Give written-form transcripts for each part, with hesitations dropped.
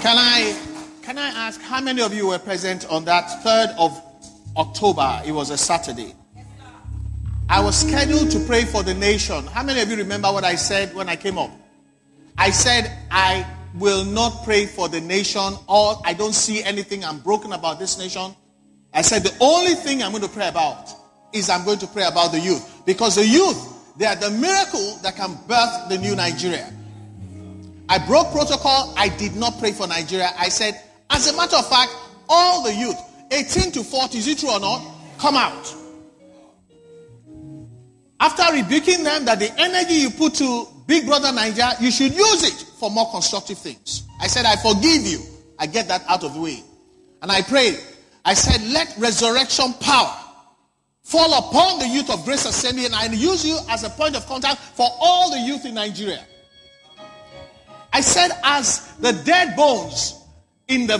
Can I ask how many of you were present on that 3rd of October? It was a Saturday. I was scheduled to pray for the nation. How many of you remember what I said when I came up? I said, I will not pray for the nation. Or I don't see anything. I'm broken about this nation. I said, the only thing I'm going to pray about is I'm going to pray about the youth. Because the youth, they are the miracle that can birth the new Nigeria. I broke protocol. I did not pray for Nigeria. I said, as a matter of fact, all the youth, 18 to 40, is it true or not? Come out. After rebuking them that the energy you put to Big Brother Nigeria, you should use it for more constructive things. I said, I forgive you. I get that out of the way. And I prayed. I said, let resurrection power fall upon the youth of Grace Assembly, and I use you as a point of contact for all the youth in Nigeria. I said, as the dead bones in the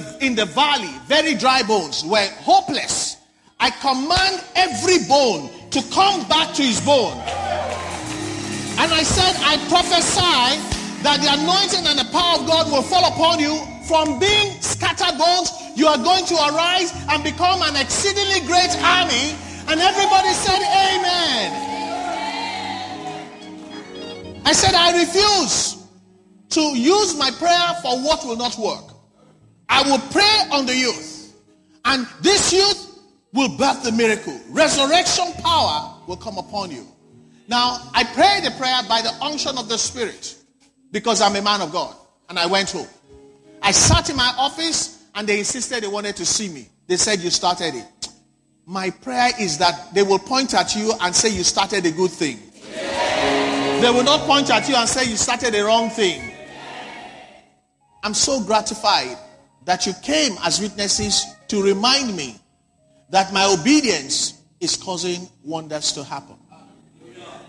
valley, very dry bones, were hopeless, I command every bone to come back to his bone. And I said, I prophesy that the anointing and the power of God will fall upon you. From being scattered bones, you are going to arise and become an exceedingly great army. And everybody said, amen. I said, I refuse to use my prayer for what will not work. I will pray on the youth. And this youth will birth the miracle. Resurrection power will come upon you. Now, I prayed the prayer by the unction of the Spirit because I'm a man of God. And I went home. I sat in my office and they insisted they wanted to see me. They said, you started it. My prayer is that they will point at you and say you started a good thing. Yeah. They will not point at you and say you started the wrong thing. Yeah. I'm so gratified that you came as witnesses to remind me that my obedience is causing wonders to happen.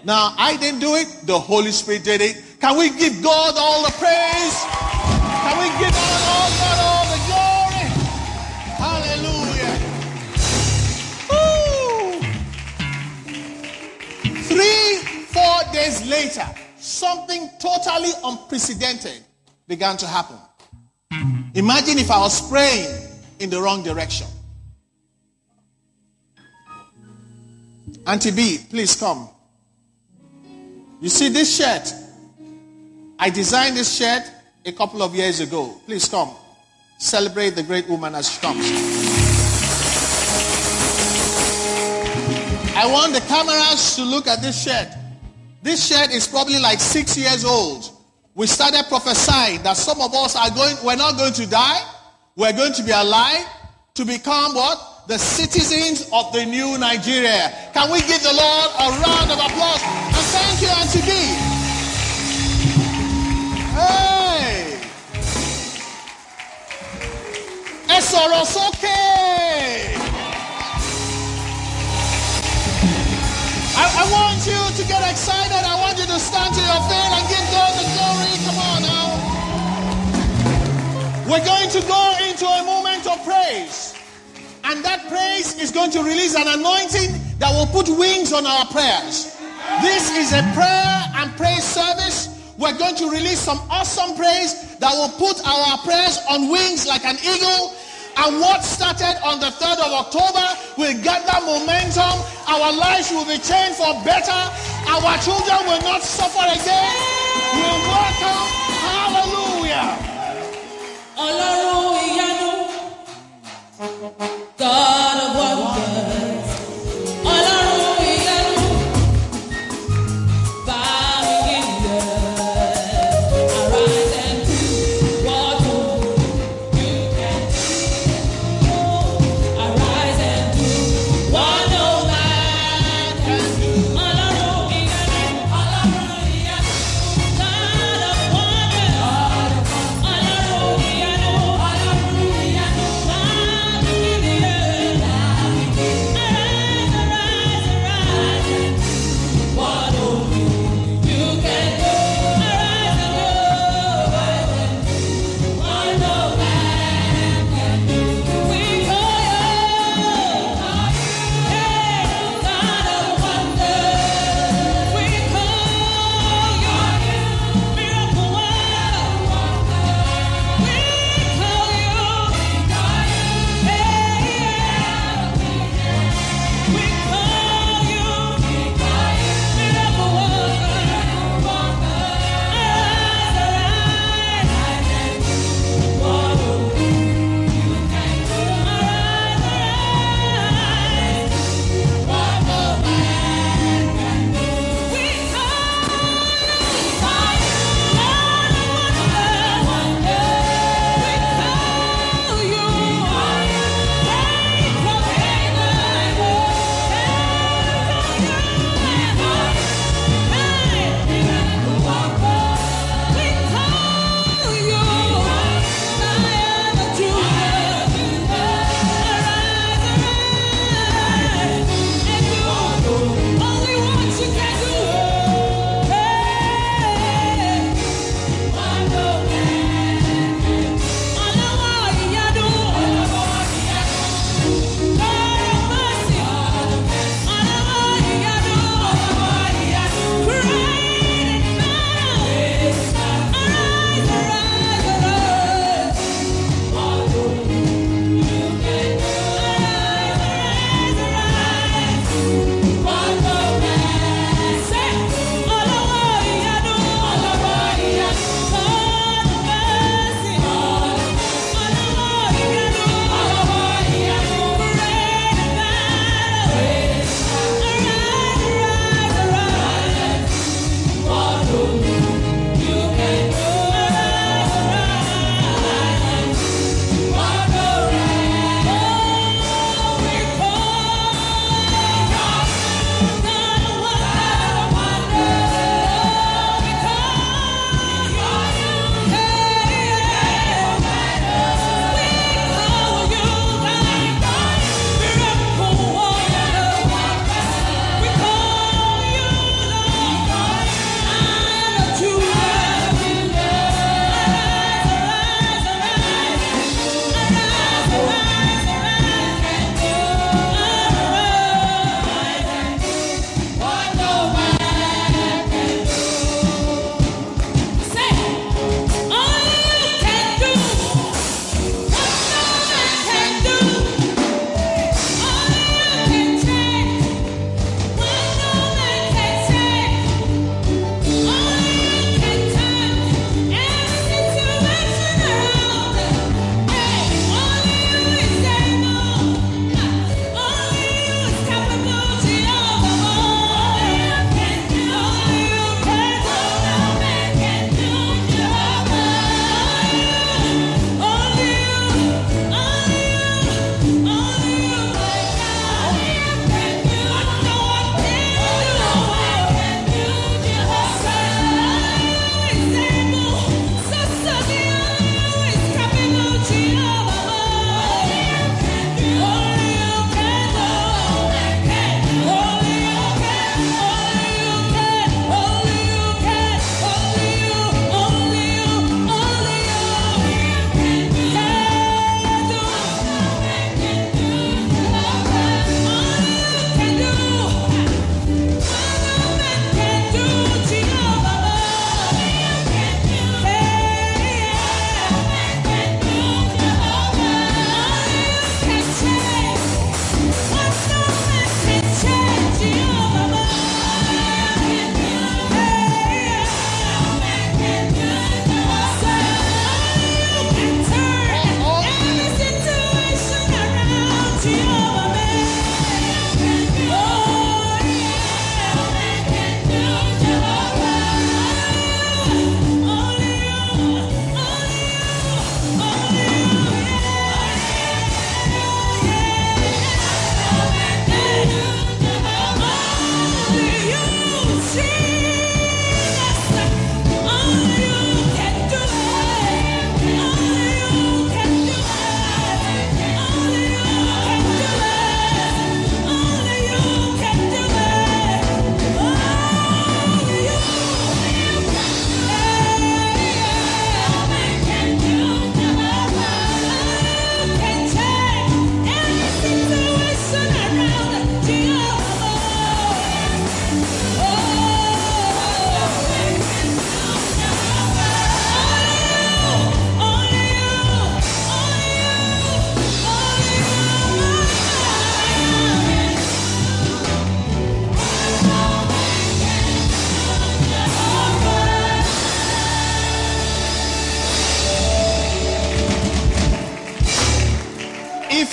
Now, I didn't do it. The Holy Spirit did it. Can we give God all the praise? Can we give God all the glory? Hallelujah. Woo! 3-4 days later, something totally unprecedented began to happen. Imagine if I was praying in the wrong direction. Auntie B, please come. You see this shirt? I designed this shirt a couple of years ago. Please come. Celebrate the great woman as she comes. I want the cameras to look at this shirt. This shirt is probably like 6 years old. We started prophesying that some of us we're not going to die. We're going to be alive to become what? The citizens of the new Nigeria. Can we give the Lord a round of applause? And thank you, Auntie B. Hey! Eso Soke! I want you to get excited. I want you to stand to your feet and give God the glory. Come on now. We're going to go into a moment of praise. And that praise is going to release an anointing that will put wings on our prayers. This is a prayer and praise service. We're going to release some awesome praise that will put our prayers on wings like an eagle. And what started on the 3rd of October will gather momentum. Our lives will be changed for better. Our children will not suffer again. We'll welcome. Hallelujah. God of wonders.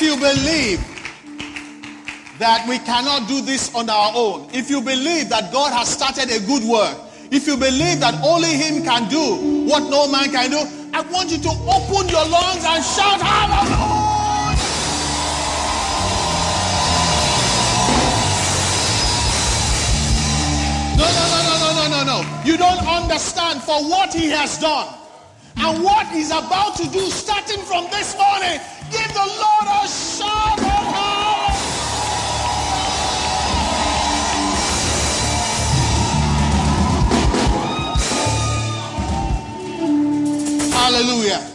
you believe that we cannot do this on our own, if you believe that God has started a good work, if you believe that only Him can do what no man can do, I want you to open your lungs and shout hallelujah! No. You don't understand for what He has done and what He's about to do starting from this morning. Give the Lord a shout of hallelujah. Hallelujah.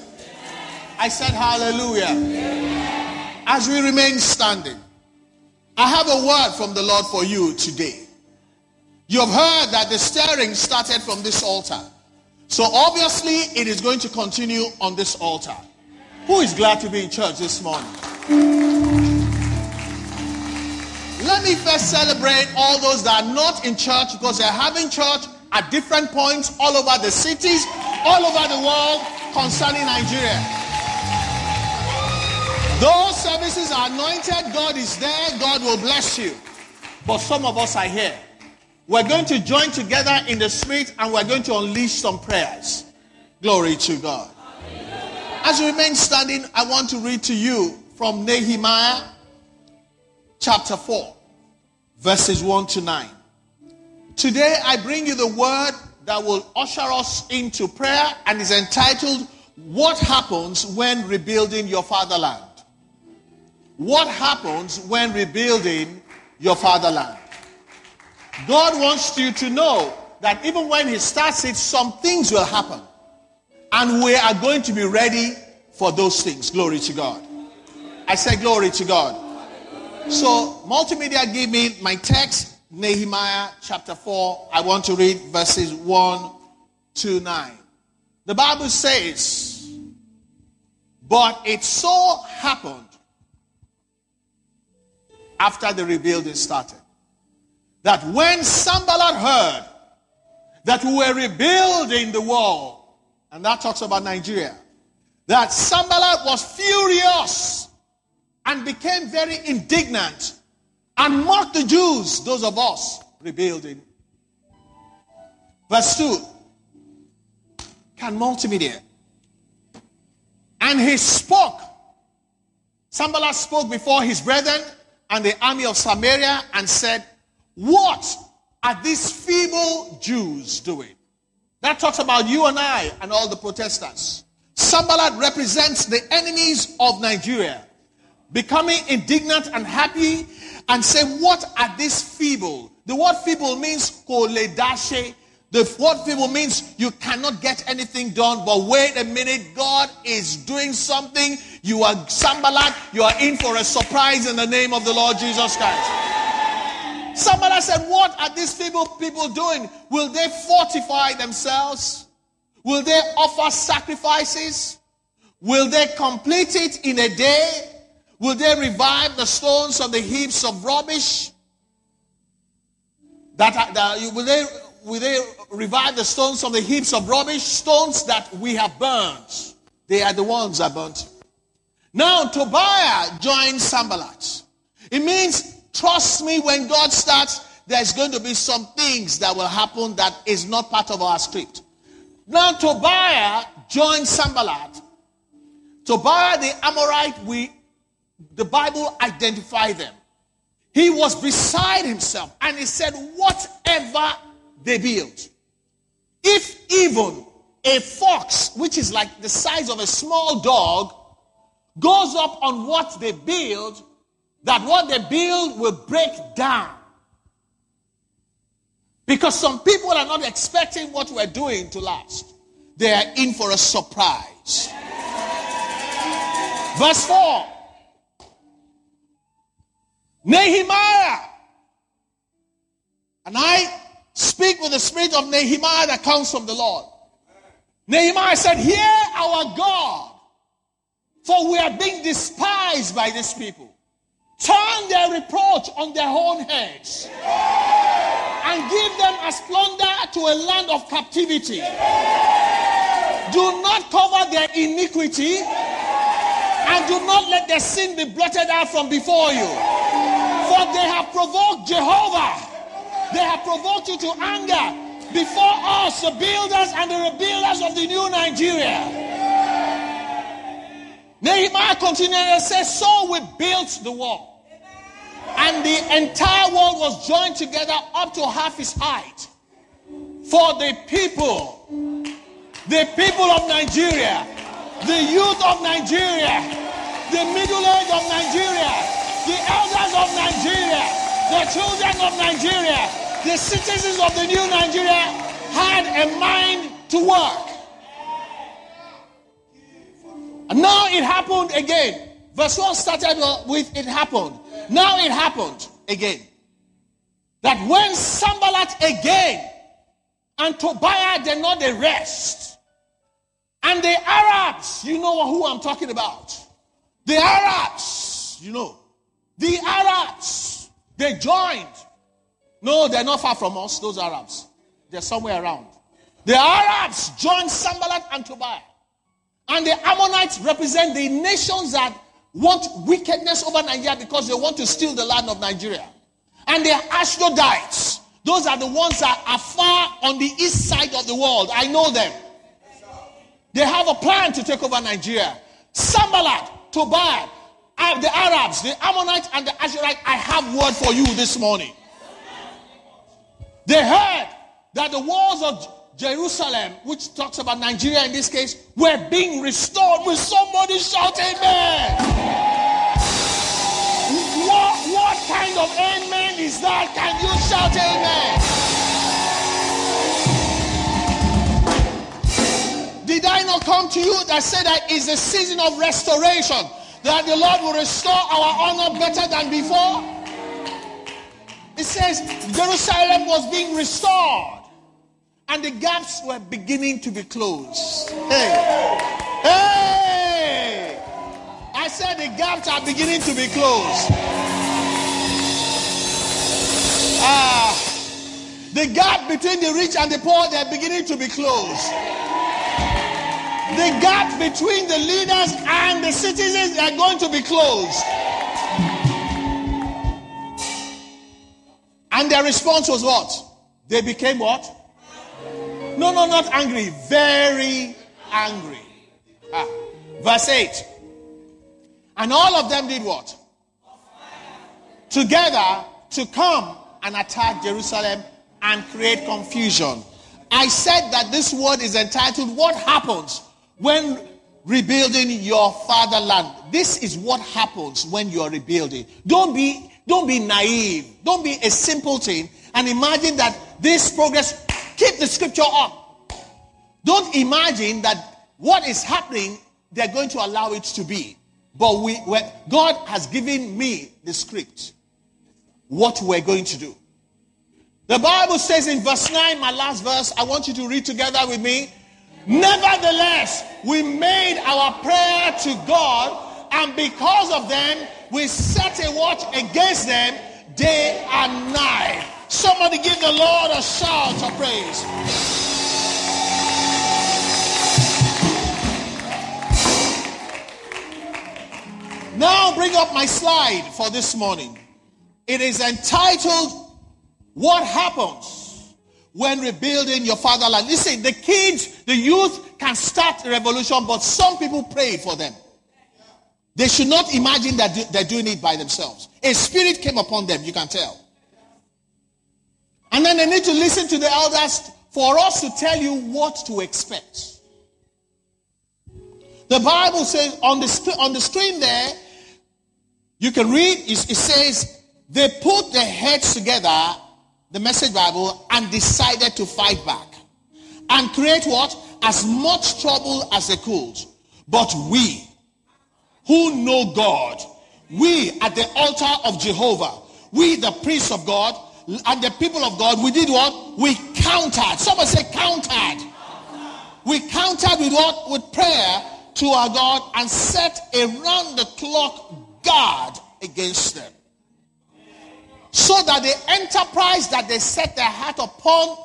I said hallelujah. As we remain standing, I have a word from the Lord for you today. You have heard that the stirring started from this altar. So obviously it is going to continue on this altar. Who is glad to be in church this morning? Let me first celebrate all those that are not in church, because they're having church at different points all over the cities, all over the world concerning Nigeria. Those services are anointed. God is there. God will bless you. But some of us are here. We're going to join together in the spirit and we're going to unleash some prayers. Glory to God. As you remain standing, I want to read to you from Nehemiah chapter 4, verses 1 to 9. Today I bring you the word that will usher us into prayer and is entitled, What Happens When Rebuilding Your Fatherland? What happens when rebuilding your fatherland? God wants you to know that even when He starts it, some things will happen. And we are going to be ready for those things. Glory to God. I say glory to God. So, multimedia, give me my text, Nehemiah chapter 4. I want to read verses 1 to 9. The Bible says, But it so happened after the rebuilding started, that when Sanballat heard that we were rebuilding the wall, and that talks about Nigeria, that Sanballat was furious and became very indignant and mocked the Jews, those of us rebuilding. Verse 2. Can multimedia. And he spoke. Sanballat spoke before his brethren and the army of Samaria and said, What are these feeble Jews doing? That talks about you and I and all the protesters. Sanballat represents the enemies of Nigeria, becoming indignant and happy and say, What are these feeble? The word feeble means koledashe. The word feeble means you cannot get anything done, but wait a minute, God is doing something. You are Sanballat, you are in for a surprise in the name of the Lord Jesus Christ. Somebody said, What are these feeble people doing? Will they fortify themselves? Will they offer sacrifices? Will they complete it in a day? Will they revive the stones of the heaps of rubbish? Will they revive the stones of the heaps of rubbish? Stones that we have burned. They are the ones that burnt. Now, Tobiah joins Sanballat. It means, trust me, when God starts, there's going to be some things that will happen that is not part of our script. Now Tobiah joined Sanballat. Tobiah the Amorite, the Bible identified them. He was beside himself and he said, whatever they build, if even a fox, which is like the size of a small dog, goes up on what they build, that what they build will break down. Because some people are not expecting what we're doing to last. They are in for a surprise. Verse 4. Nehemiah. And I speak with the spirit of Nehemiah that comes from the Lord. Nehemiah said, Hear our God, for we are being despised by these people. Turn their reproach on their own heads and give them as plunder to a land of captivity. Do not cover their iniquity And do not let their sin be blotted out from before you. For they have provoked Jehovah. They have provoked you to anger before us, the builders and the rebuilders of the new Nigeria. Nehemiah continued and said, so we built the wall. And the entire wall was joined together up to half its height. For the people of Nigeria, the youth of Nigeria, the middle-aged of Nigeria, the elders of Nigeria, the children of Nigeria, the citizens of the new Nigeria had a mind to work. And now it happened again. Verse 1 started with it happened. Now it happened again. That when Sanballat again and Tobiah did not rest, and the Arabs, you know who I'm talking about. The Arabs, they joined. No, they're not far from us, those Arabs. They're somewhere around. The Arabs joined Sanballat and Tobiah. And the Ammonites represent the nations that want wickedness over Nigeria because they want to steal the land of Nigeria. And the Ashdodites, those are the ones that are far on the east side of the world. I know them. They have a plan to take over Nigeria. Sanballat, Tobiah, the Arabs, the Ammonites, and the Asherites. I have word for you this morning. They heard that the walls of Jerusalem, which talks about Nigeria in this case, were being restored. Will somebody shout amen? What kind of amen is that? Can you shout amen? Did I not come to you that said that is a season of restoration? That the Lord will restore our honor better than before? It says Jerusalem was being restored. And the gaps were beginning to be closed. Hey! I said the gaps are beginning to be closed. The gap between the rich and the poor, they're beginning to be closed. The gap between the leaders and the citizens are going to be closed. And their response was what? They became what? No, not angry. Very angry. Verse 8. And all of them did what? Together to come and attack Jerusalem and create confusion. I said that this word is entitled, What Happens When Rebuilding Your Fatherland? This is what happens when you are rebuilding. Don't be naive. Don't be a simpleton and imagine that this progress. Keep the scripture up. Don't imagine that what is happening, they're going to allow it to be. But God has given me the script, what we're going to do. The Bible says in verse 9, my last verse, I want you to read together with me. Nevertheless, we made our prayer to God, and because of them, we set a watch against them day and night. Somebody give the Lord a shout of praise. Now bring up my slide for this morning. It is entitled, What Happens When Rebuilding Your Fatherland? Listen, the kids, the youth can start a revolution, but some people pray for them. They should not imagine that they're doing it by themselves. A spirit came upon them, you can tell. And then they need to listen to the elders for us to tell you what to expect. The Bible says on the screen there, you can read, it says, they put their heads together, the Message Bible, and decided to fight back and create what? As much trouble as they could. But we, who know God, we at the altar of Jehovah, we the priests of God and the people of God, we did what? We countered. Someone say countered. We countered with what? With prayer to our God and set a round-the-clock guard against them. So that the enterprise that they set their heart upon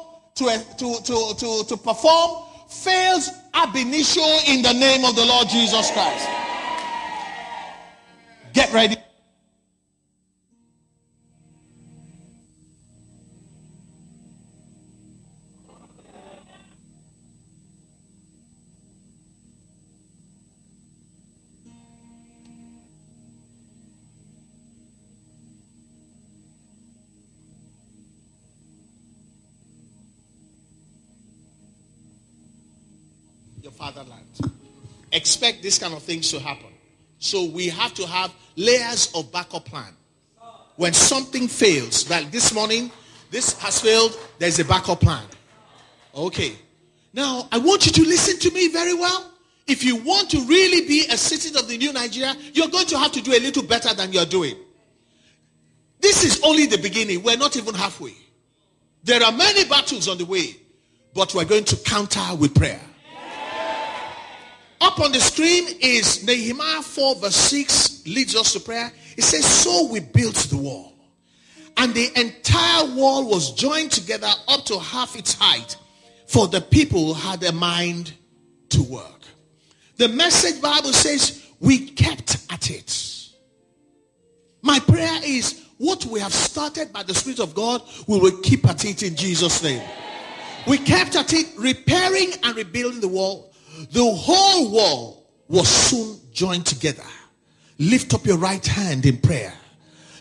to perform fails ab initio in the name of the Lord Jesus Christ. Get ready. Your fatherland. Expect this kind of things to happen. So we have to have layers of backup plan. When something fails, like this morning, this has failed, there's a backup plan. Okay. Now, I want you to listen to me very well. If you want to really be a citizen of the new Nigeria, you're going to have to do a little better than you're doing. This is only the beginning. We're not even halfway. There are many battles on the way, but we're going to counter with prayer. Up on the screen is Nehemiah 4 verse 6 leads us to prayer. It says, so we built the wall, and the entire wall was joined together up to half its height, for the people had a mind to work. The Message Bible says, we kept at it. My prayer is, what we have started by the Spirit of God, we will keep at it in Jesus' name. We kept at it, repairing and rebuilding the wall. The whole wall was soon joined together. Lift up your right hand in prayer.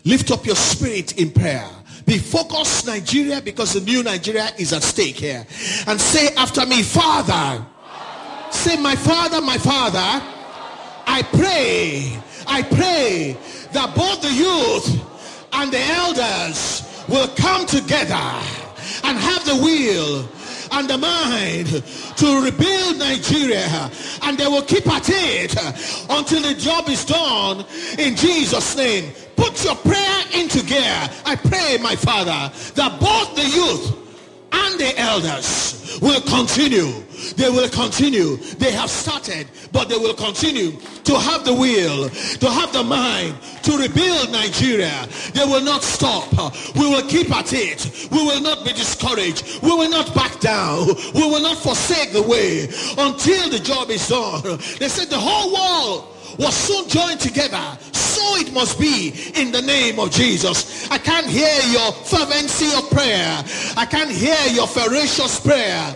Lift up your spirit in prayer. Be focused, Nigeria, because the new Nigeria is at stake here. And say after me, Father. Father. Say, my Father, my Father. I pray that both the youth and the elders will come together and have the will and the mind to rebuild Nigeria, and they will keep at it until the job is done in Jesus' name. Put your prayer into gear. I pray, my Father, that both the youth and the elders will continue. They will continue. They have started, but they will continue to have the will, to have the mind to rebuild Nigeria. They will not stop. We will keep at it. We will not be discouraged. We will not back down. We will not forsake the way until the job is done. They said the whole world was soon joined together. So it must be in the name of Jesus. I can't hear your fervency of prayer. I can't hear your ferocious prayer.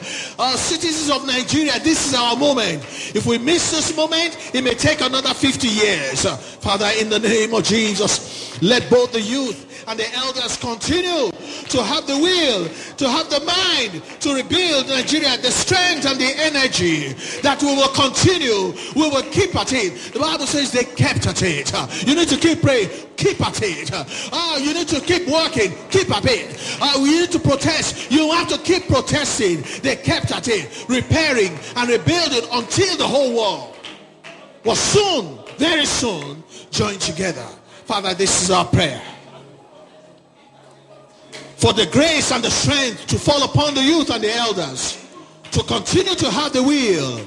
Citizens of Nigeria, this is our moment. If we miss this moment, it may take another 50 years. Father, in the name of Jesus, let both the youth and the elders continue to have the will, to have the mind to rebuild Nigeria, the strength and the energy that we will continue. We will keep at it. The Bible says they kept at it. You need to keep praying. Keep at it. You need to keep working. Keep at it. We need to protest. You have to keep protesting. They kept at it, repairing and rebuilding until the whole world was soon, very soon, joined together. Father, this is our prayer. For the grace and the strength to fall upon the youth and the elders, to continue to have the will,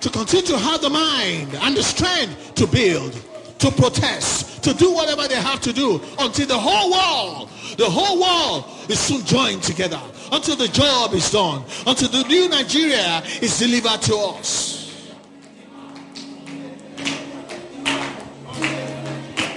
to continue to have the mind and the strength to build, to protest, to do whatever they have to do until the whole wall is soon joined together, until the job is done, until the new Nigeria is delivered to us.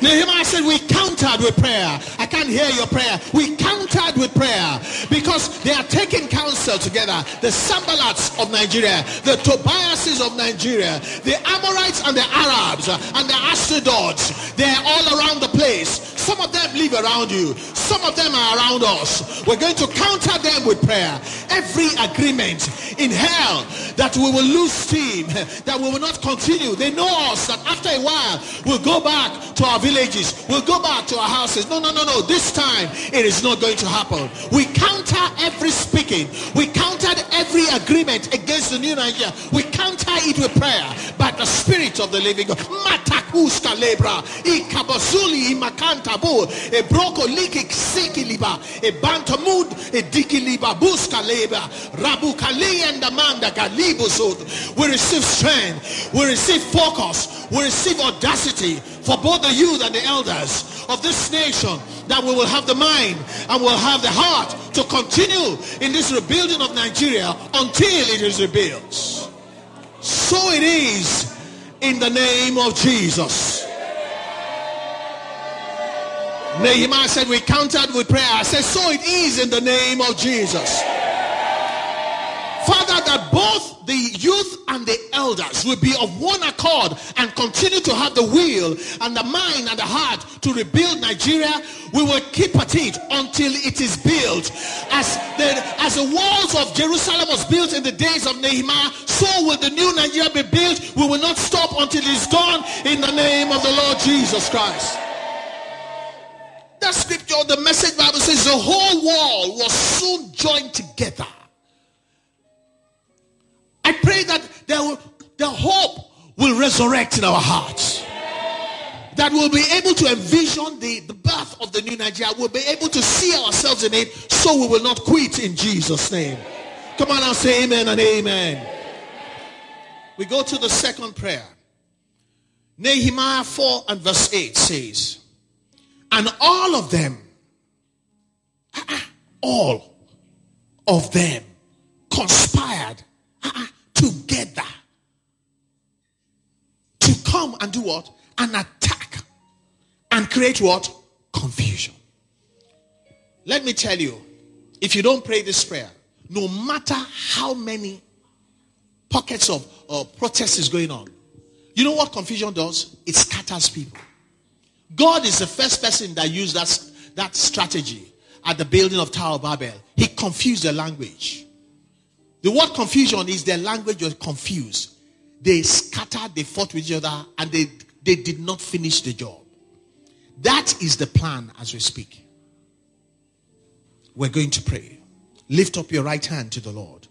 Nehemiah said, we countered with prayer. I can't hear your prayer. We countered with prayer because they are taking counsel together. The Samballats of Nigeria, the Tobiases of Nigeria, the Amorites and the Arabs and the Ashdodites, they are all around the place. Some of them live around you. Some of them are around us. We're going to counter them with prayer. Every agreement in hell that we will lose steam, that we will not continue. They know us, that after a while we'll go back to our villages, we'll go back to our houses. No, this time it is not going to happen. We counter every speaking. We countered every agreement against the new Nigeria. We counter it with prayer by the Spirit of the living God. Matakuska lebra, ikabasuli imakantabo, a broko likik sikiliba, a bantamud, a dikiliba, buska lebra, rabukale and amanda kalibusot. We receive strength, we receive focus, we receive audacity for both the youth and the elders of this nation, that we will have the mind and will have the heart to continue in this rebuilding of Nigeria until it is rebuilt. So it is in the name of Jesus. Nehemiah said, we countered with prayer. I said, so it is in the name of Jesus. Father, that both the youth and the elders will be of one accord and continue to have the will and the mind and the heart to rebuild Nigeria. We will keep at it until it is built. As the walls of Jerusalem was built in the days of Nehemiah, so will the new Nigeria be built. We will not stop until it is done in the name of the Lord Jesus Christ. That scripture, the Message Bible says, the whole wall was soon joined together. I pray that the hope will resurrect in our hearts. That we'll be able to envision the birth of the new Nigeria. We'll be able to see ourselves in it, so we will not quit in Jesus' name. Come on and say amen and amen. We go to the second prayer. Nehemiah 4 and verse 8 says, and all of them, all of them conspired together to come and do what? And attack and create what? Confusion. Let me tell you, if you don't pray this prayer, no matter how many pockets of protest is going on, you know what confusion does? It scatters people. God is the first person that used that strategy at the building of Tower of Babel. He confused the language. The word confusion is their language was confused. They scattered, they fought with each other, and they did not finish the job. That is the plan as we speak. We're going to pray. Lift up your right hand to the Lord.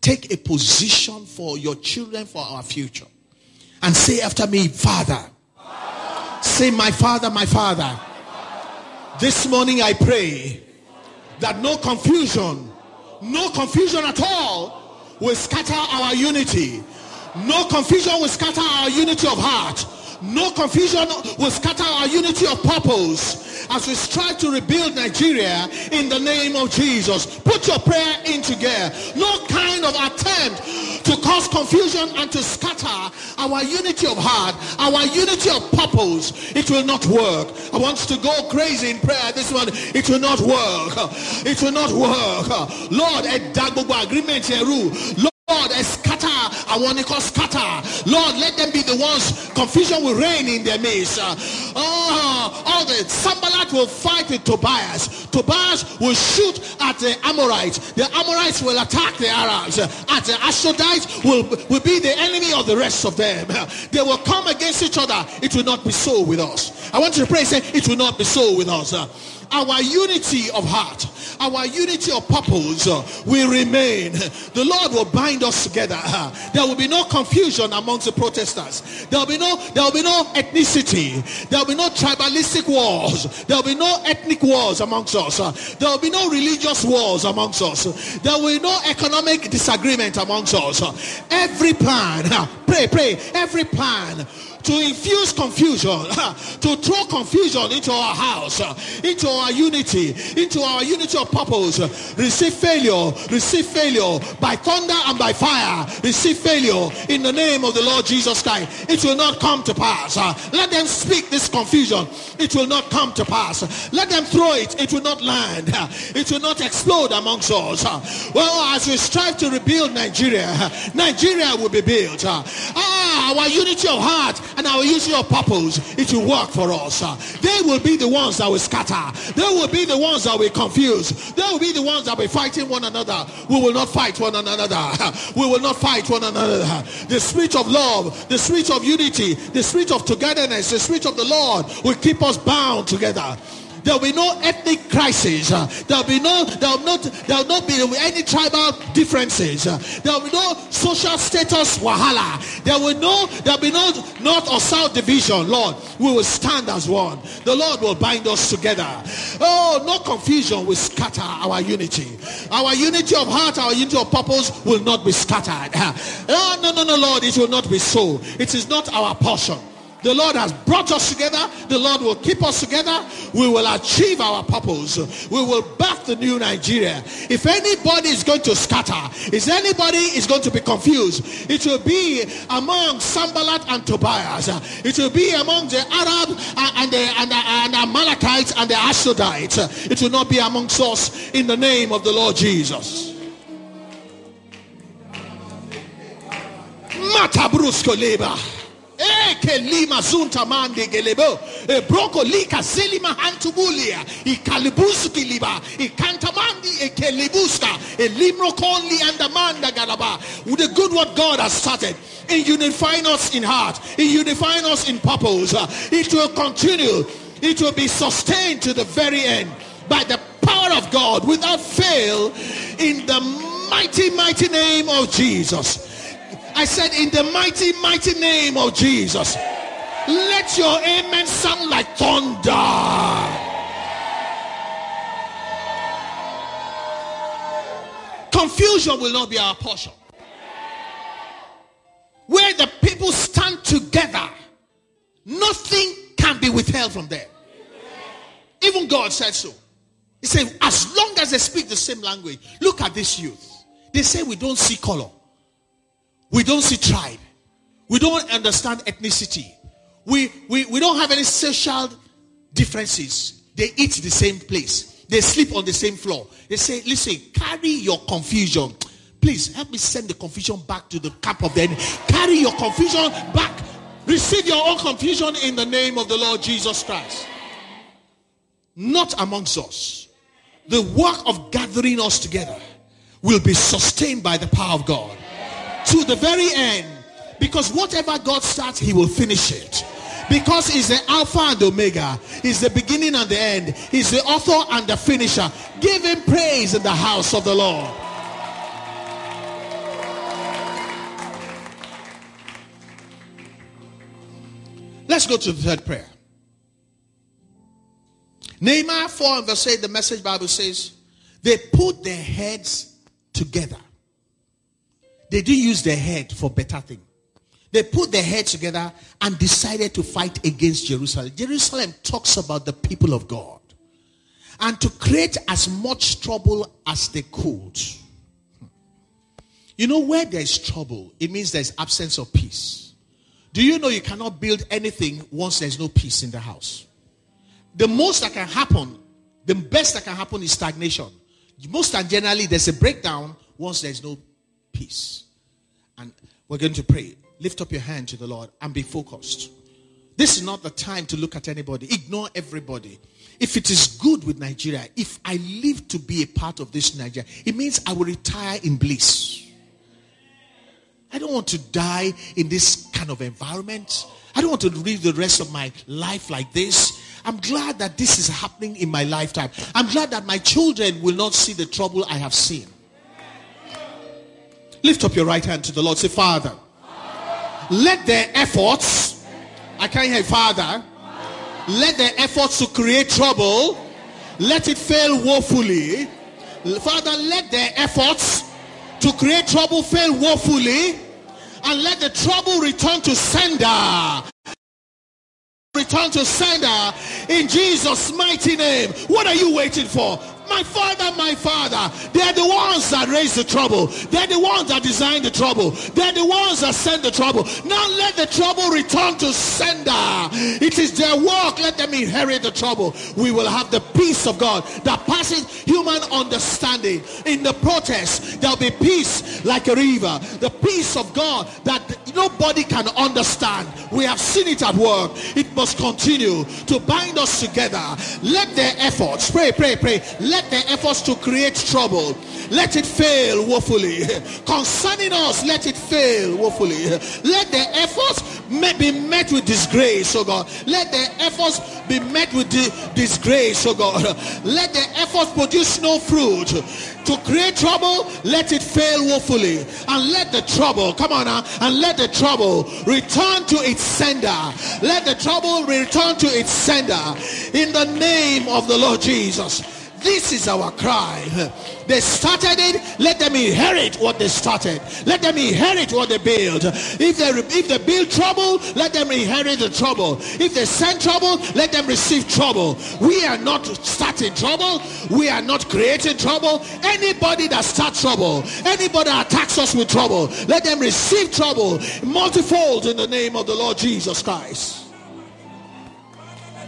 Take a position for your children, for our future. And say after me, Father. Say, my Father, my Father. This morning I pray that no confusion at all will scatter our unity. No confusion will scatter our unity of heart. No confusion will scatter our unity of purpose as we strive to rebuild Nigeria in the name of Jesus. Put your prayer in together. No kind of attempt to cause confusion and to scatter our unity of heart, our unity of purpose. It will not work. I want to go crazy in prayer this one. It will not work. It will not work. Lord, agreement rule. Lord, I scatter. I want to call scatter. Lord, let them be the ones. Confusion will reign in their midst. Sanballat will fight with Tobiah. Tobiah will shoot at the Amorites. The Amorites will attack the Arabs. At the Ashdodites will be the enemy of the rest of them. They will come against each other. It will not be so with us. I want you to pray and say, it will not be so with us. Our unity of heart, our unity of purpose will remain. The Lord will bind us together. There will be no confusion amongst the protesters. There will be no ethnicity. There will be no tribalistic wars. There will be no ethnic wars amongst us. There will be no religious wars amongst us. There will be no economic disagreement amongst us. Every plan, pray, every plan to infuse confusion, to throw confusion into our house, into our unity, of purpose. Receive failure by thunder and by fire. Receive failure in the name of the Lord Jesus Christ. It will not come to pass. Let them speak this confusion. It will not come to pass. Let them throw it. It will not land. It will not explode amongst us. Well, as we strive to rebuild Nigeria, Nigeria will be built. Our unity of heart and our unity of purpose, it will work for us. They will be the ones that will scatter. They will be the ones that will confuse. They will be the ones that will be fighting one another. We will not fight one another. We will not fight one another. The spirit of love, the spirit of unity, the spirit of togetherness, the spirit of the Lord will keep us bound together. There will be no ethnic crisis. There will not be any tribal differences. There will be no social status wahala. There will be no north or south division. Lord, we will stand as one. The Lord will bind us together. Oh, no confusion will scatter our unity. Our unity of heart, our unity of purpose will not be scattered. Oh, no, Lord, it will not be so. It is not our portion. The Lord has brought us together. The Lord will keep us together. We will achieve our purpose. We will birth the new Nigeria. If anybody is going to scatter, if anybody is going to be confused, it will be among Sanballat and Tobiah. It will be among the Arab and the Amalekites and the Ashdodites. It will not be amongst us in the name of the Lord Jesus. Matabrusco labor. Ekelima zunta mande gelebo broko lika zelima hantubulia ikalibuski liba ikantamandi ekelibuska elimrokonli andamanda galaba. With the good what God has started in unifying us in heart, in unifying us in purpose, it will continue, it will be sustained to the very end by the power of God without fail in the mighty name of Jesus. I said, in the mighty name of Jesus. Let your amen sound like thunder. Confusion will not be our portion. Where the people stand together, nothing can be withheld from them. Even God said so. He said, as long as they speak the same language, look at this youth. They say we don't see color. We don't see tribe. We don't understand ethnicity. We don't have any social differences. They eat the same place. They sleep on the same floor. They say, listen, carry your confusion. Please help me send the confusion back to the camp of the enemy. Carry your confusion back. Receive your own confusion in the name of the Lord Jesus Christ. Not amongst us. The work of gathering us together will be sustained by the power of God. To the very end, because whatever God starts, he will finish it. Because he's the Alpha and Omega, he's the beginning and the end, he's the author and the finisher. Give him praise in the house of the Lord. Let's go to the third prayer. Nehemiah 4 and verse 8, the Message Bible says, they put their heads together. They didn't use their head for better thing. They put their heads together and decided to fight against Jerusalem. Jerusalem talks about the people of God. And to create as much trouble as they could. You know, where there is trouble, it means there is absence of peace. Do you know you cannot build anything once there is no peace in the house? The most that can happen, the best that can happen is stagnation. Most and generally there is a breakdown once there is no peace. And we're going to pray. Lift up your hand to the Lord and be focused. This is not the time to look at anybody. Ignore everybody. If it is good with Nigeria, if I live to be a part of this Nigeria, it means I will retire in bliss. I don't want to die in this kind of environment. I don't want to live the rest of my life like this. I'm glad that this is happening in my lifetime. I'm glad that my children will not see the trouble I have seen. Lift up your right hand to the Lord. Say, Father, let their efforts, I can't hear, Father, let their efforts to create trouble, let it fail woefully. Father, let their efforts to create trouble fail woefully, and let the trouble return to sender. Return to sender in Jesus' mighty name. What are you waiting for? My Father, they're the ones that raise the trouble. They're the ones that design the trouble. They're the ones that send the trouble. Now let the trouble return to sender. It is their work. Let them inherit the trouble. We will have the peace of God that passes human understanding. In the protest, there'll be peace like a river. The peace of God that nobody can understand. We have seen it at work. It must continue to bind us together. Let their efforts, pray. Let their efforts to create trouble, let it fail woefully. Concerning us, let it fail woefully. Let their efforts be met with disgrace, oh God. Let their efforts be met with disgrace, oh God. Let their efforts produce no fruit. To create trouble, let it fail woefully. And let the trouble, come on now, and let the trouble return to its sender. Let the trouble return to its sender. In the name of the Lord Jesus. This is our cry. They started it. Let them inherit what they started. Let them inherit what they build. If they build trouble, let them inherit the trouble. If they send trouble, let them receive trouble. We are not starting trouble. We are not creating trouble. Anybody that starts trouble, anybody that attacks us with trouble, let them receive trouble multifold in the name of the Lord Jesus Christ.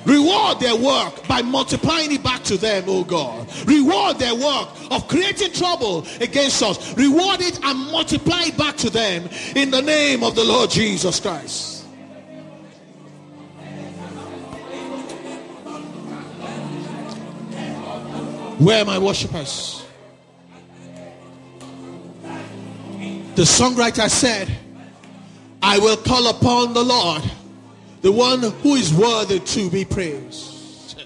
Reward their work by multiplying it back to them, oh God. Reward their work of creating trouble against us. Reward it and multiply it back to them in the name of the Lord Jesus Christ. Where are my worshippers? The songwriter said, I will call upon the Lord, the one who is worthy to be praised.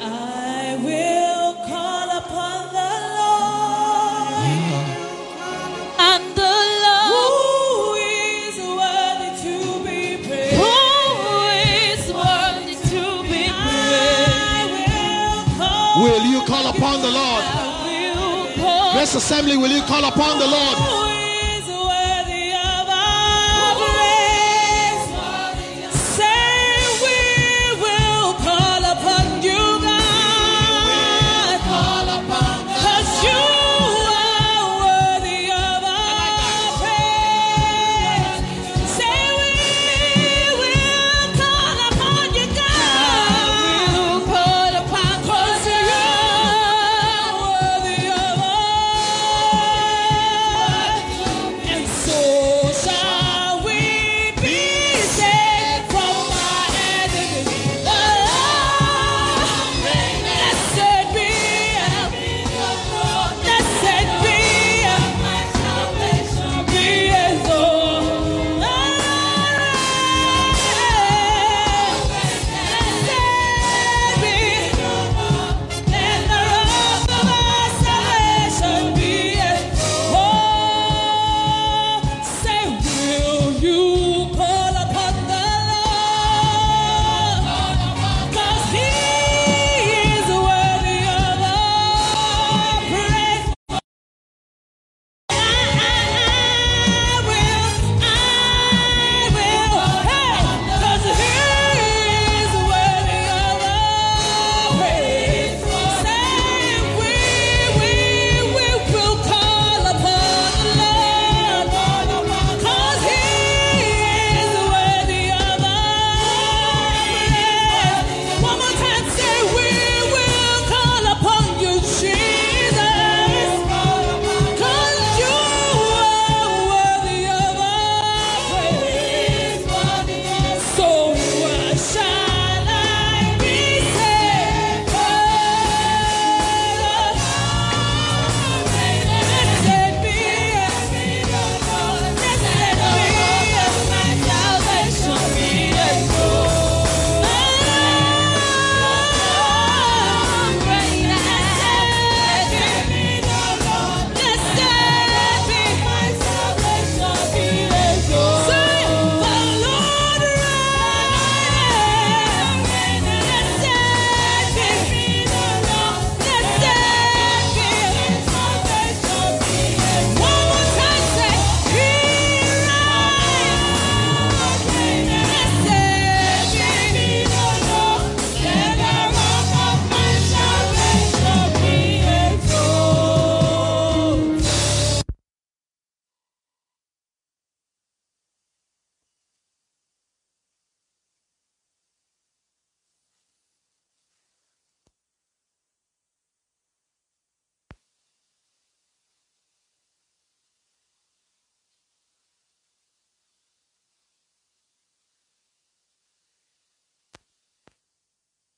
I will call upon the Lord, and the Lord who is worthy to be praised. Will you call upon the Lord? Grace Assembly, will you call upon the Lord? Say we will call upon you, God. Because you are worthy of our praise. Say we will call upon you, God. We will call upon you, worthy of our.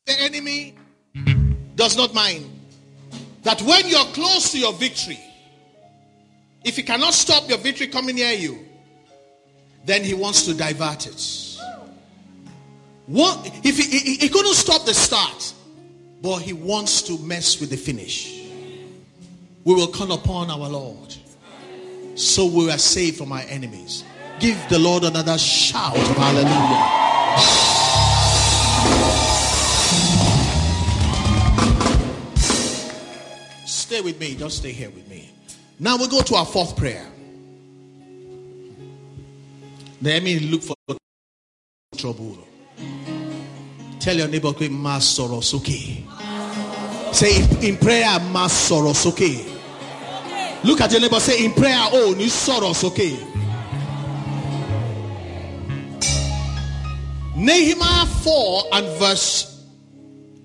The enemy does not mind that when you're close to your victory, if he cannot stop your victory coming near you, then he wants to divert it. What if he couldn't stop the start, but he wants to mess with the finish? We will call upon our Lord, so we are saved from our enemies. Give the Lord another shout of hallelujah. Stay with me. Just stay here with me. Now we go to our fourth prayer. Let me look for trouble. Tell your neighbor, Masoro Soke. Say in prayer, Masoro Soke. Look at your neighbor, say in prayer, oh, ni Soro Soke. Nehemiah 4 and verse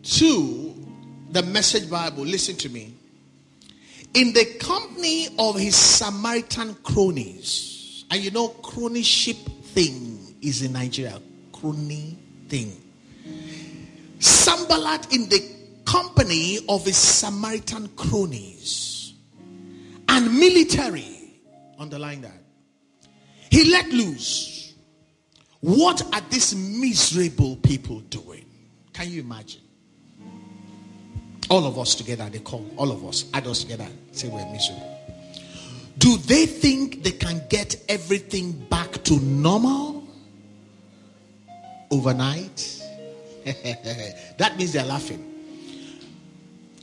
2, the Message Bible. Listen to me. In the company of his Samaritan cronies, and you know, cronyship thing is in Nigeria, crony thing. Sanballat in the company of his Samaritan cronies and military, underline that, he let loose. What are these miserable people doing? Can you imagine? All of us together, they call all of us, add us together, say we're miserable. Do they think they can get everything back to normal overnight? That means they're laughing.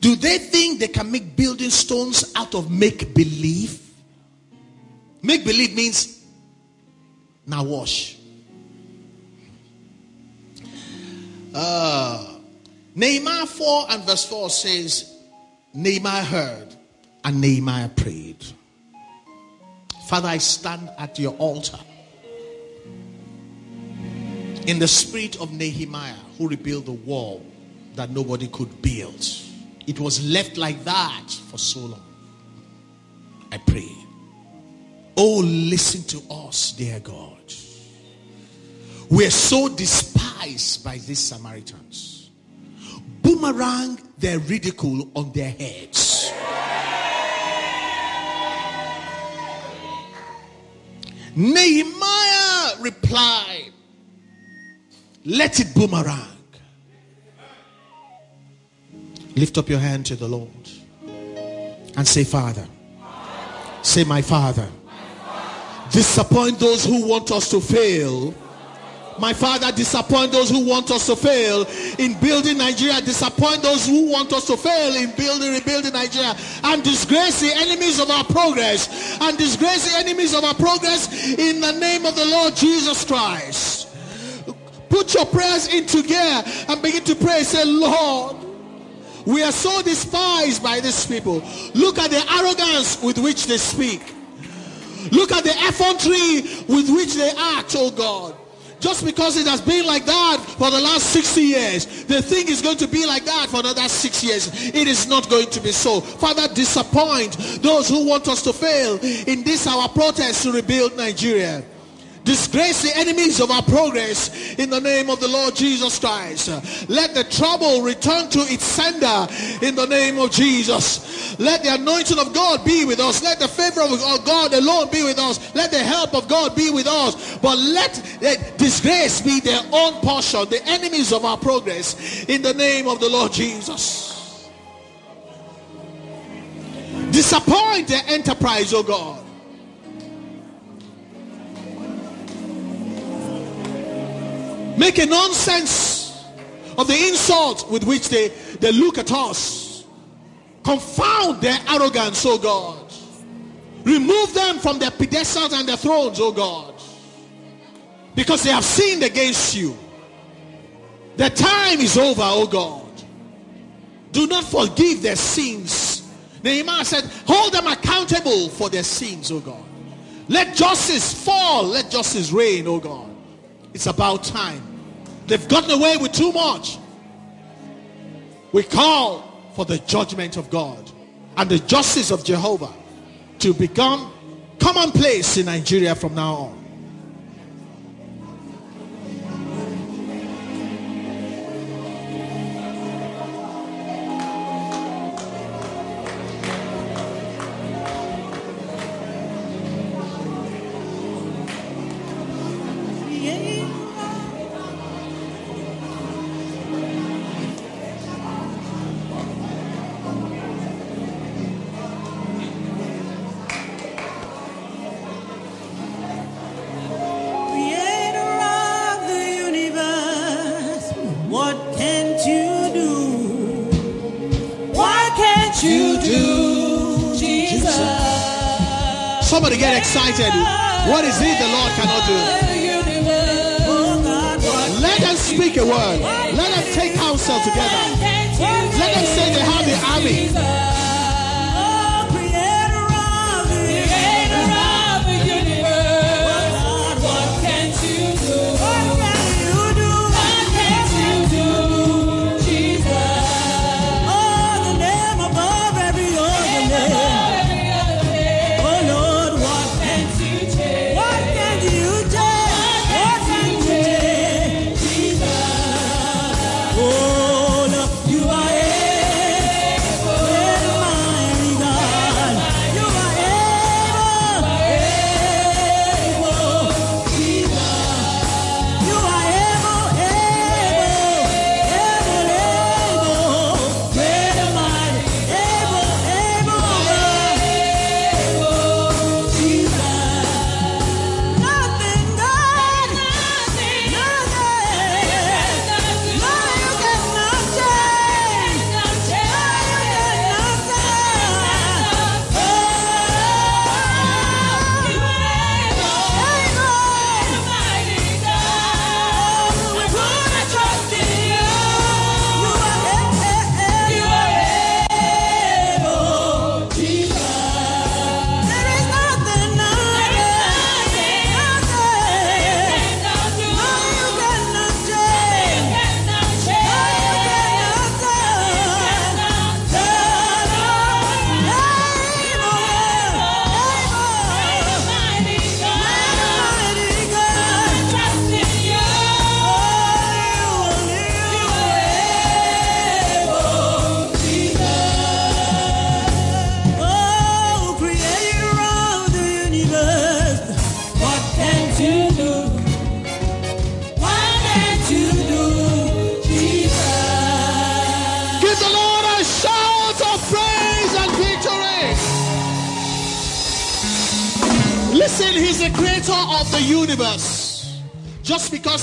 Do they think they can make building stones out of make believe? Make believe means now wash. Nehemiah 4 and verse 4 says, Nehemiah heard and Nehemiah prayed. Father, I stand at your altar in the spirit of Nehemiah, who rebuilt the wall that nobody could build. It was left like that for so long. I pray. Oh, listen to us, dear God. We're so despised by these Samaritans. Boomerang their ridicule on their heads. Nehemiah replied, let it boomerang. Lift up your hand to the Lord and say, Father, say, my Father, disappoint those who want us to fail. My Father, disappoint those who want us to fail in building Nigeria. Disappoint those who want us to fail in rebuilding Nigeria. And disgrace the enemies of our progress. And disgrace the enemies of our progress in the name of the Lord Jesus Christ. Put your prayers into gear and begin to pray. Say, Lord, we are so despised by these people. Look at the arrogance with which they speak. Look at the effrontery with which they act, oh God. Just because it has been like that for the last 60 years, the thing is going to be like that for another 6 years. It is not going to be so. Father, disappoint those who want us to fail in this our protest to rebuild Nigeria. Disgrace the enemies of our progress in the name of the Lord Jesus Christ. Let the trouble return to its sender in the name of Jesus. Let the anointing of God be with us. Let the favor of God alone be with us. Let the help of God be with us. But let disgrace be their own portion, the enemies of our progress in the name of the Lord Jesus. Disappoint their enterprise, oh God. Make a nonsense of the insult with which they look at us. Confound their arrogance, oh God. Remove them from their pedestals and their thrones, oh God. Because they have sinned against you. Their time is over, oh God. Do not forgive their sins. Nehemiah said, hold them accountable for their sins, oh God. Let justice fall. Let justice reign, oh God. It's about time. They've gotten away with too much. We call for the judgment of God and the justice of Jehovah to become commonplace in Nigeria from now on. Somebody get excited. What is it the Lord cannot do? Let them speak a word. Let them take counsel together. Let them say they have the army.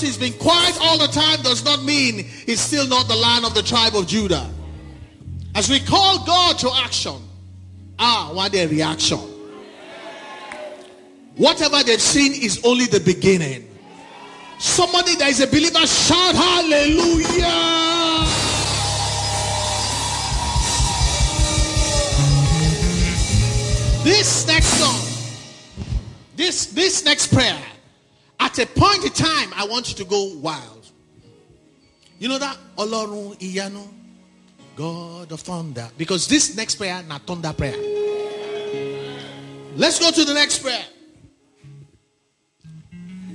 He's been quiet all the time does not mean he's still not the Lion of the tribe of Judah. As we call God to action, what a reaction. Whatever they've seen is only the beginning. Somebody that is a believer, shout hallelujah. This next song, this next prayer, at a point in time, I want you to go wild. You know that? Olorun Iyanu, God of thunder. Because this next prayer, not thunder prayer. Let's go to the next prayer.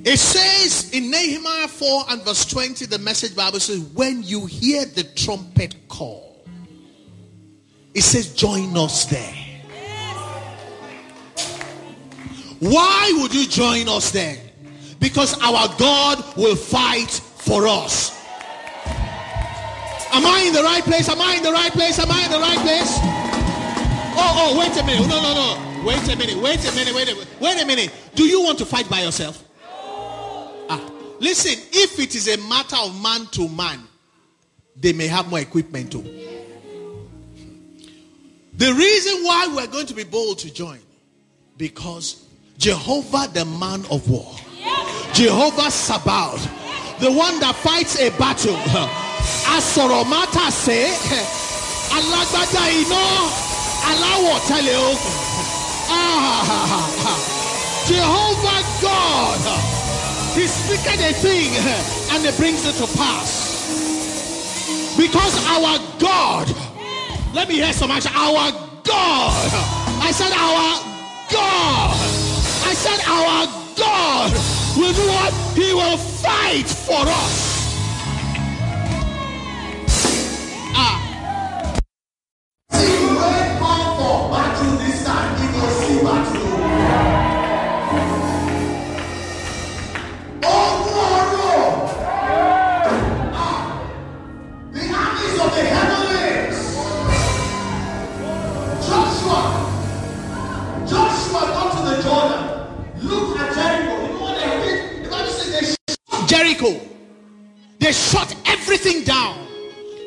It says in Nehemiah 4 and verse 20, the Message Bible says, when you hear the trumpet call, it says, join us there. Why would you join us there? Because our God will fight for us. Am I in the right place? Am I in the right place? Am I in the right place? Oh, wait a minute. No. Wait a minute. Do you want to fight by yourself? Listen, if it is a matter of man to man, they may have more equipment too. The reason why we're going to be bold to join, because Jehovah, the man of war, Jehovah Sabaoth, the one that fights a battle. Asoromata say, alagbada ino, alawo tele ogun. Jehovah God, he speaketh a thing and he brings it to pass. Because our God, let me hear so much, our God. I said our God. I said our God. With what he will fight for us. See, you will come for battle this time. You will see battle. Oh, no. The armies of the heavenlies. Joshua got to the Jordan. Look at Jericho. Jericho, they shot everything down.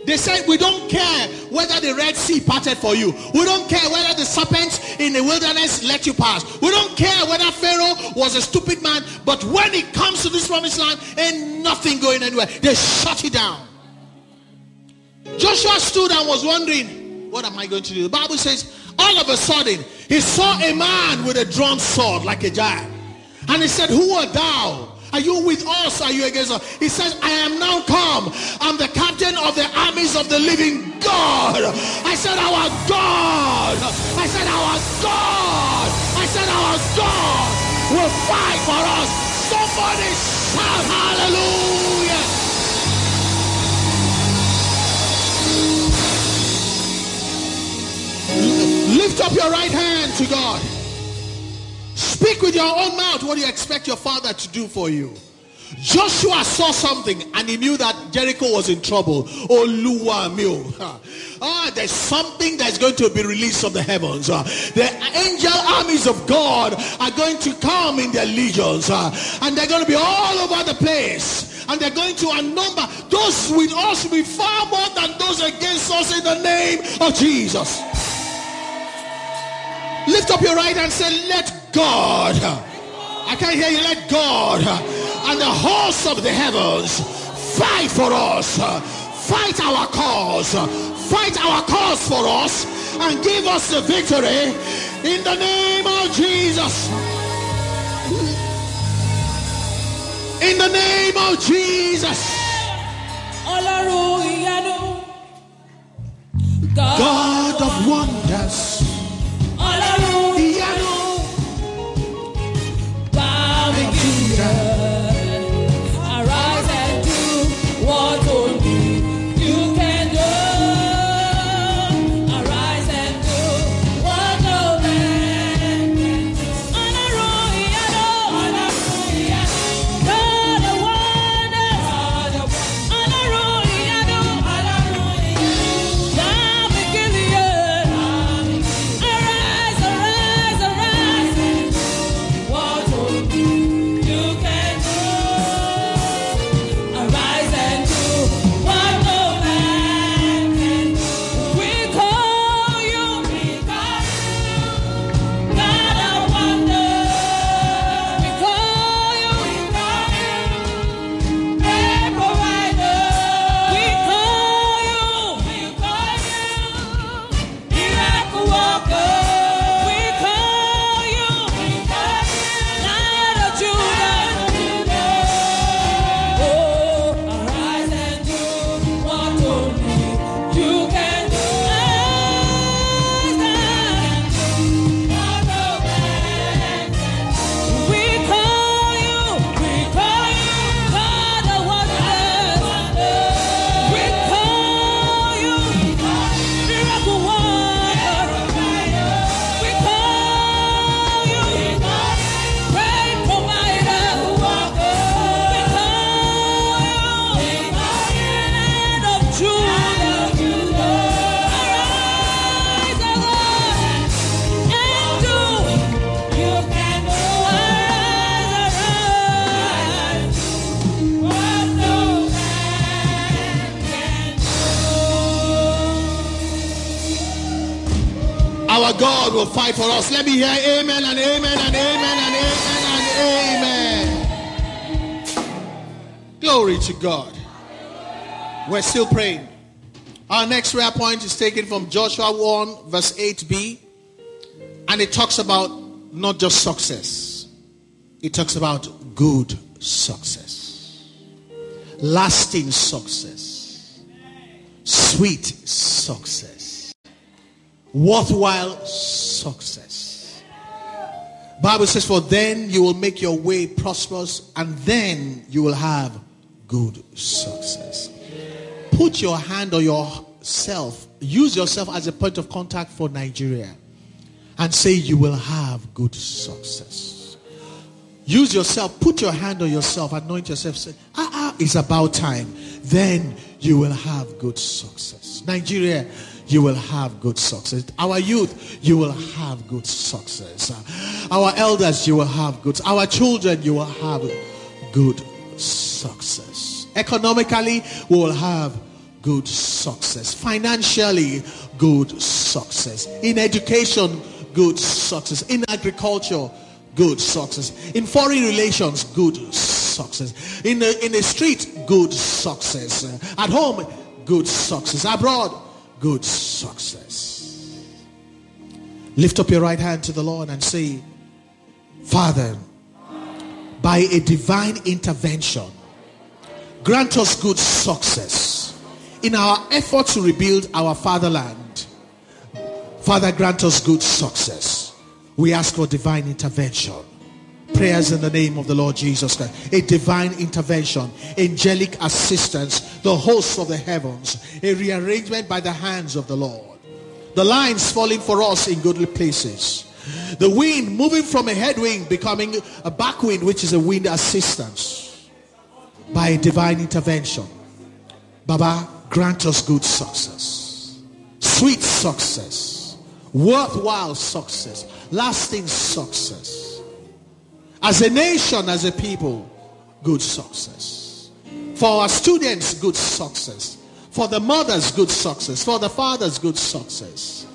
They said, we don't care whether the Red Sea parted for you. We don't care whether the serpents in the wilderness let you pass. We don't care whether Pharaoh was a stupid man. But when it comes to this promised land, ain't nothing going anywhere. They shut it down. Joshua stood and was wondering, what am I going to do? The Bible says, all of a sudden, he saw a man with a drawn sword like a giant. And he said, who art thou? Are you with us? Are you against us? He says, I am now come. I'm the captain of the armies of the living God. I said, our God. I said, our God. I said, our God will fight for us. Somebody shout hallelujah. Lift up your right hand to God. Speak with your own mouth what do you expect your father to do for you. Joshua saw something and he knew that Jericho was in trouble. Oluwa mi o. There's something that's going to be released from the heavens. The angel armies of God are going to come in their legions. And they're going to be all over the place. And they're going to outnumber those with us will be far more than those against us in the name of Jesus. Lift up your right hand and say, let God, I can't hear you, let God and the hosts of the heavens fight for us, fight our cause for us, and give us the victory in the name of Jesus. In the name of Jesus. God of wonders. Arise and do what only you can do. Arise and do what no man can do. God will fight for us. Let me hear amen and amen and amen and amen and amen. Glory to God. We're still praying. Our next prayer point is taken from Joshua 1 verse 8b, and it talks about not just success. It talks about good success, lasting success, sweet success, worthwhile success. Bible says, for then you will make your way prosperous, and then you will have good success. Put your hand on yourself. Use yourself as a point of contact for Nigeria and say, you will have good success. Use yourself. Put your hand on yourself. Anoint yourself. Say, it's about time. Then you will have good success. Nigeria, you will have good success. Our youth, you will have good success. Our elders, you will have good. Our children, you will have good success. Economically, we will have good success. Financially, good success. In education, good success. In agriculture, good success. In foreign relations, good success. In the street, good success. At home, good success. Abroad, good success. Lift up your right hand to the Lord and say, Father, by a divine intervention, grant us good success in our effort to rebuild our fatherland. Father, grant us good success. We ask for divine intervention. Prayers in the name of the Lord Jesus Christ. A divine intervention, angelic assistance, the hosts of the heavens, a rearrangement by the hands of the Lord, the lines falling for us in goodly places, the wind moving from a headwind becoming a backwind, which is a wind assistance. By a divine intervention, Baba, grant us good success, sweet success, worthwhile success, lasting success. As a nation, as a people, good success. For our students, good success. For the mothers, good success. For the fathers, good success.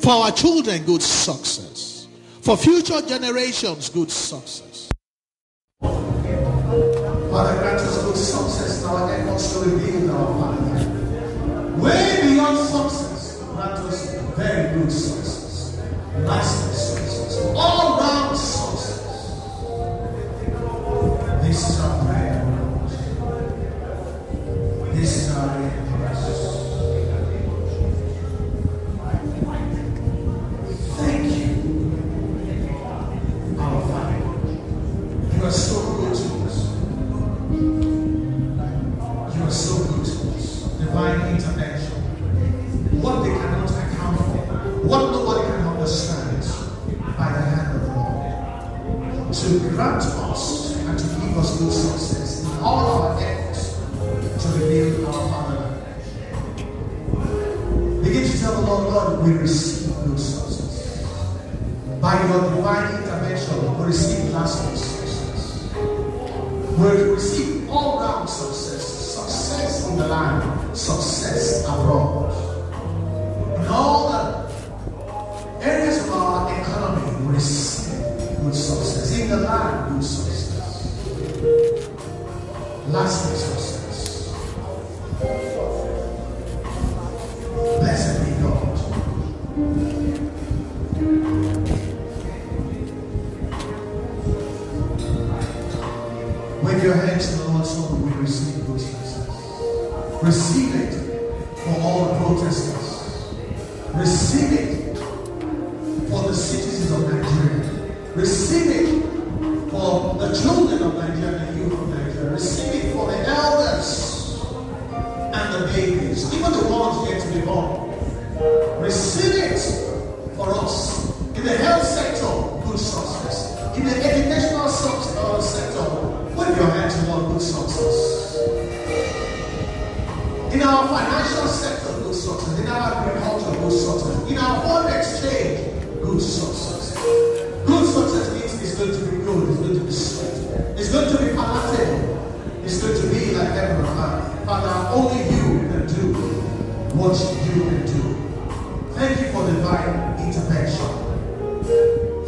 For our children, good success. For future generations, good success. Father, grant us good success in our efforts to rebuild our family. Way beyond success, grant us very good success. Lasting success. All round success. This is our prayer. This is our request. Thank you, our Father. You are so good to us. You are so good to us. Divine intervention. What they cannot account for, what nobody can understand, by the hand of the Lord, to grant us and to give us good success in all our efforts to rebuild our fatherland. Begin to tell the Lord, Lord, we receive good success. By your divine intervention, we receive lasting success. We receive all-round success, success in the land, success abroad. In all the areas of our economy, we receive good success. In the land, good success. Lasting success. Blessed be God. Wave your hands to the Lord so we receive good success. Receive it for all protesters. Receive it for the citizens of Nigeria. Receive it for the children of Nigeria, the youth of Nigeria. Receive it for the elders and the babies, even the ones yet to be born. Receive it for us. In the health sector, good success. In the educational sector, put your hands on good success. In our financial sector, good success. In our agriculture, good success. In our foreign exchange, good success. Good success means it's going to be good, it's going to be sweet, it's going to be palatable. It's good to be like heaven and earth. Father, only you can do what you can do. Thank you for the divine intervention.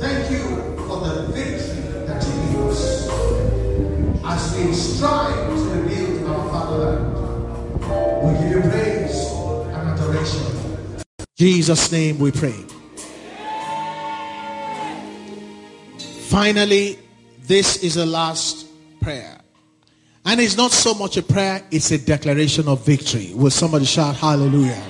Thank you for the victory that you give us as we strive to rebuild our fatherland. We give you praise and adoration. In Jesus' name we pray. Finally, this is the last prayer. And it's not so much a prayer, it's a declaration of victory. Will somebody shout hallelujah?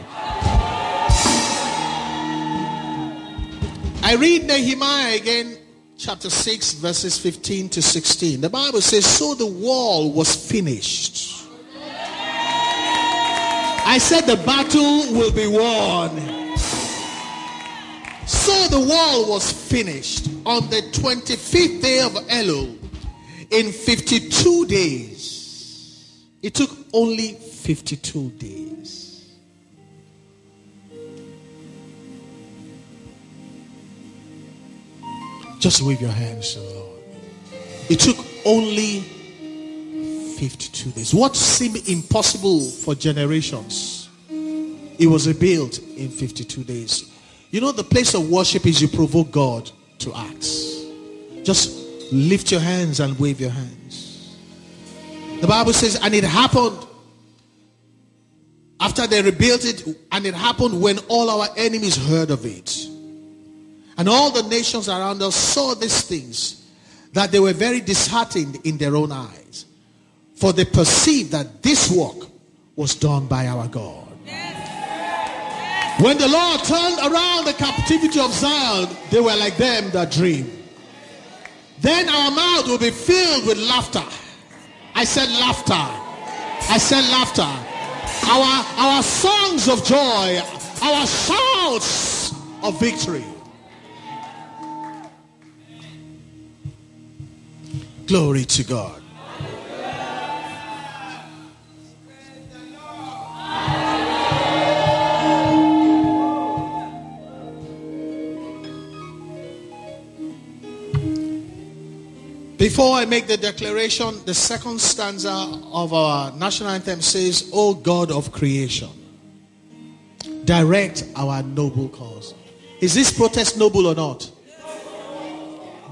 I read Nehemiah again, chapter 6, verses 15 to 16. The Bible says, so the wall was finished. I said the battle will be won. So the wall was finished on the 25th day of Elul. In 52 days. It took only 52 days. Just wave your hands to the Lord. It took only 52 days. What seemed impossible for generations, it was rebuilt in 52 days. You know, the place of worship is you provoke God to acts. Just lift your hands and wave your hands. The Bible says, and it happened after they rebuilt it, and it happened when all our enemies heard of it. And all the nations around us saw these things, that they were very disheartened in their own eyes. For they perceived that this work was done by our God. When the Lord turned around the captivity of Zion, they were like them that dream. Then our mouth will be filled with laughter. I said laughter. I said laughter. Our songs of joy, our shouts of victory. Glory to God. Before I make the declaration, the second stanza of our national anthem says, O God of creation, direct our noble cause. Is this protest noble or not?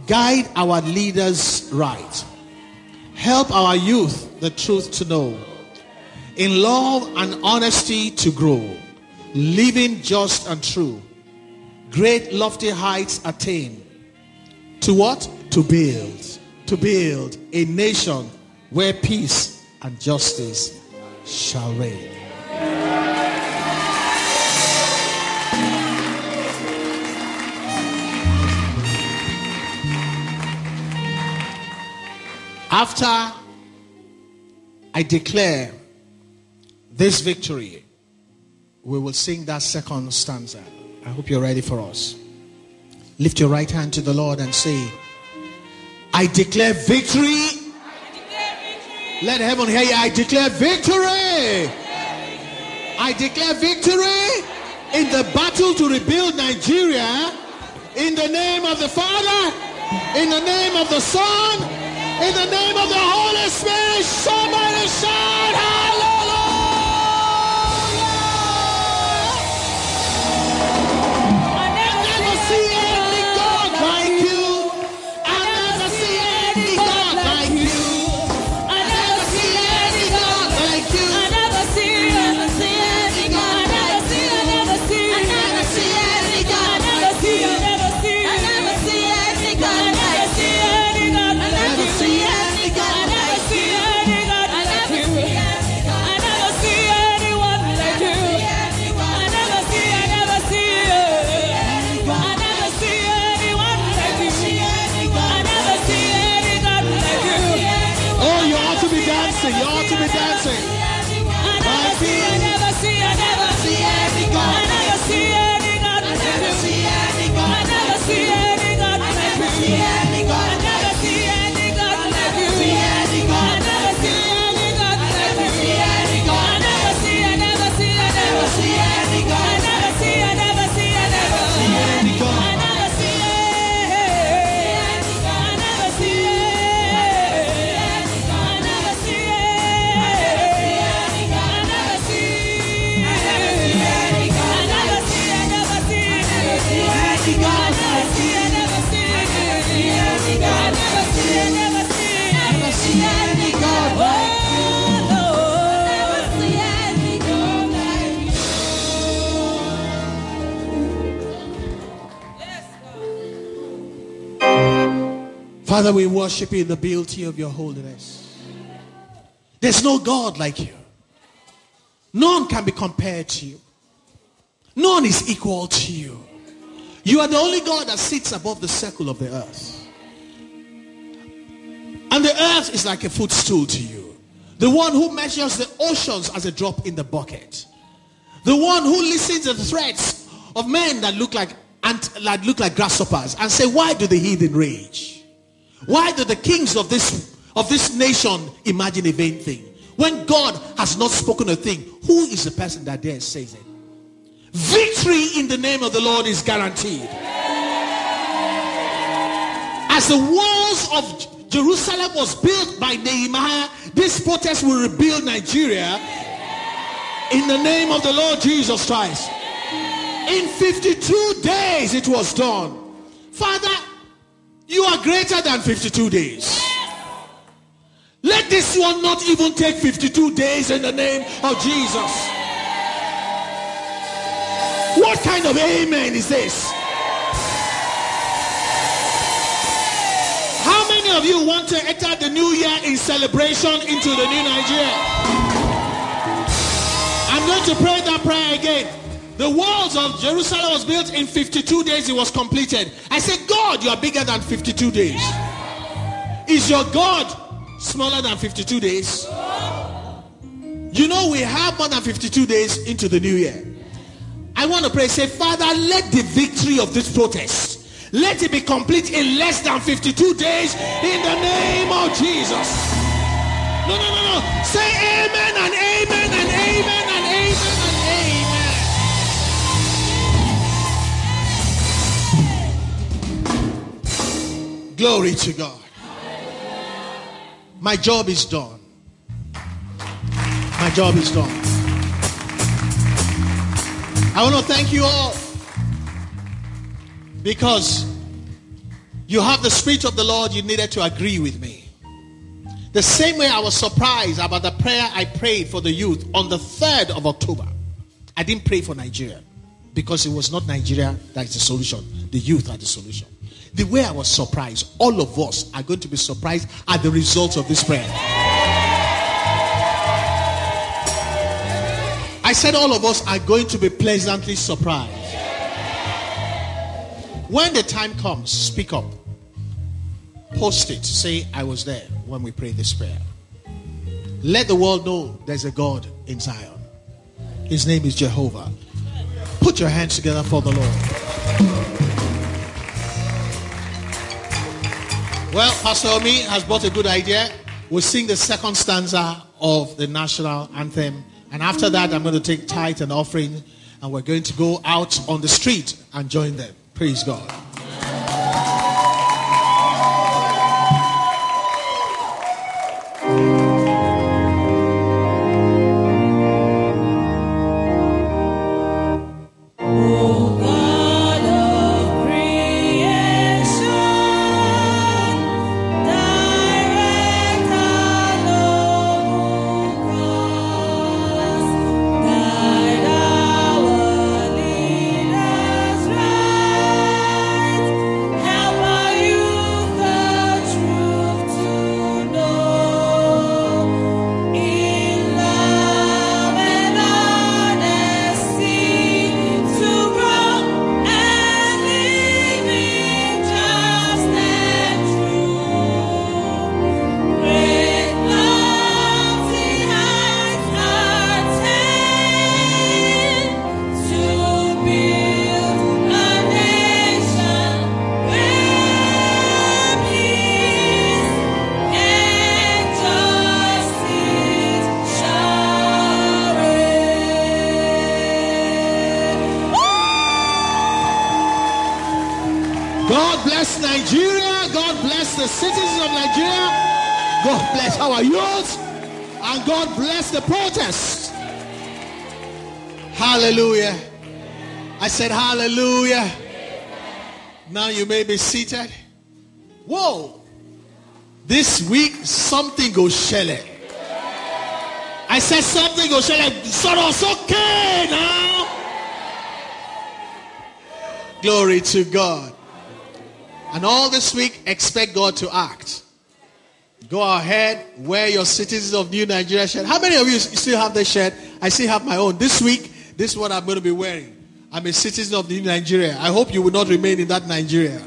Guide our leaders right. Help our youth the truth to know. In love and honesty to grow. Living just and true. Great lofty heights attain. To what? To build. To build a nation where peace and justice shall reign. After I declare this victory, we will sing that second stanza. I hope you're ready for us. Lift your right hand to the Lord and say, I declare victory. I declare victory. Let heaven hear you. I declare victory. I declare victory. I declare victory in the battle to rebuild Nigeria. In the name of the Father. In the name of the Son. In the name of the Holy Spirit. Somebody shout hallelujah. Father, we worship you in the beauty of your holiness. There's no God like you. None can be compared to you. None is equal to you. You are the only God that sits above the circle of the earth. And the earth is like a footstool to you. The one who measures the oceans as a drop in the bucket. The one who listens to the threats of men that look like grasshoppers and say, why do the heathen rage? Why do the kings of this nation imagine a vain thing? When God has not spoken a thing, who is the person that dare says it? Victory in the name of the Lord is guaranteed. As the walls of Jerusalem was built by Nehemiah, this protest will rebuild Nigeria in the name of the Lord Jesus Christ. In 52 days it was done. Father, you are greater than 52 days. Let this one not even take 52 days in the name of Jesus. What kind of amen is this? How many of you want to enter the new year in celebration into the new Nigeria? I'm going to pray that prayer again. The walls of Jerusalem was built in 52 days. It was completed. I said, God, you are bigger than 52 days. Is your God smaller than 52 days? You know we have more than 52 days into the new year. I want to pray, say, Father, let the victory of this protest, let it be complete in less than 52 days in the name of Jesus. No. Say amen and amen and amen and amen and amen. Glory to God. My job is done. My job is done. I want to thank you all because you have the Spirit of the Lord. You needed to agree with me. The same way I was surprised about the prayer I prayed for the youth on the 3rd of October. I didn't pray for Nigeria because it was not Nigeria that is the solution. The youth are the solution. The way I was surprised, all of us are going to be surprised at the results of this prayer. I said all of us are going to be pleasantly surprised. When the time comes, speak up. Post it. Say, I was there when we prayed this prayer. Let the world know there's a God in Zion. His name is Jehovah. Put your hands together for the Lord. Well, Pastor Omi has brought a good idea. We'll sing the second stanza of the national anthem. And after that, I'm going to take tithe and offering. And we're going to go out on the street and join them. Praise God. Hallelujah. I said hallelujah. Now you may be seated. Whoa. This week something goes shele. I said something goes shele. It's okay now. Glory to God. And all this week expect God to act. Go ahead, wear your Citizens of New Nigeria shirt. How many of you still have the shirt? I still have my own. This week, this is what I'm going to be wearing. I'm a citizen of Nigeria. I hope you will not remain in that Nigeria.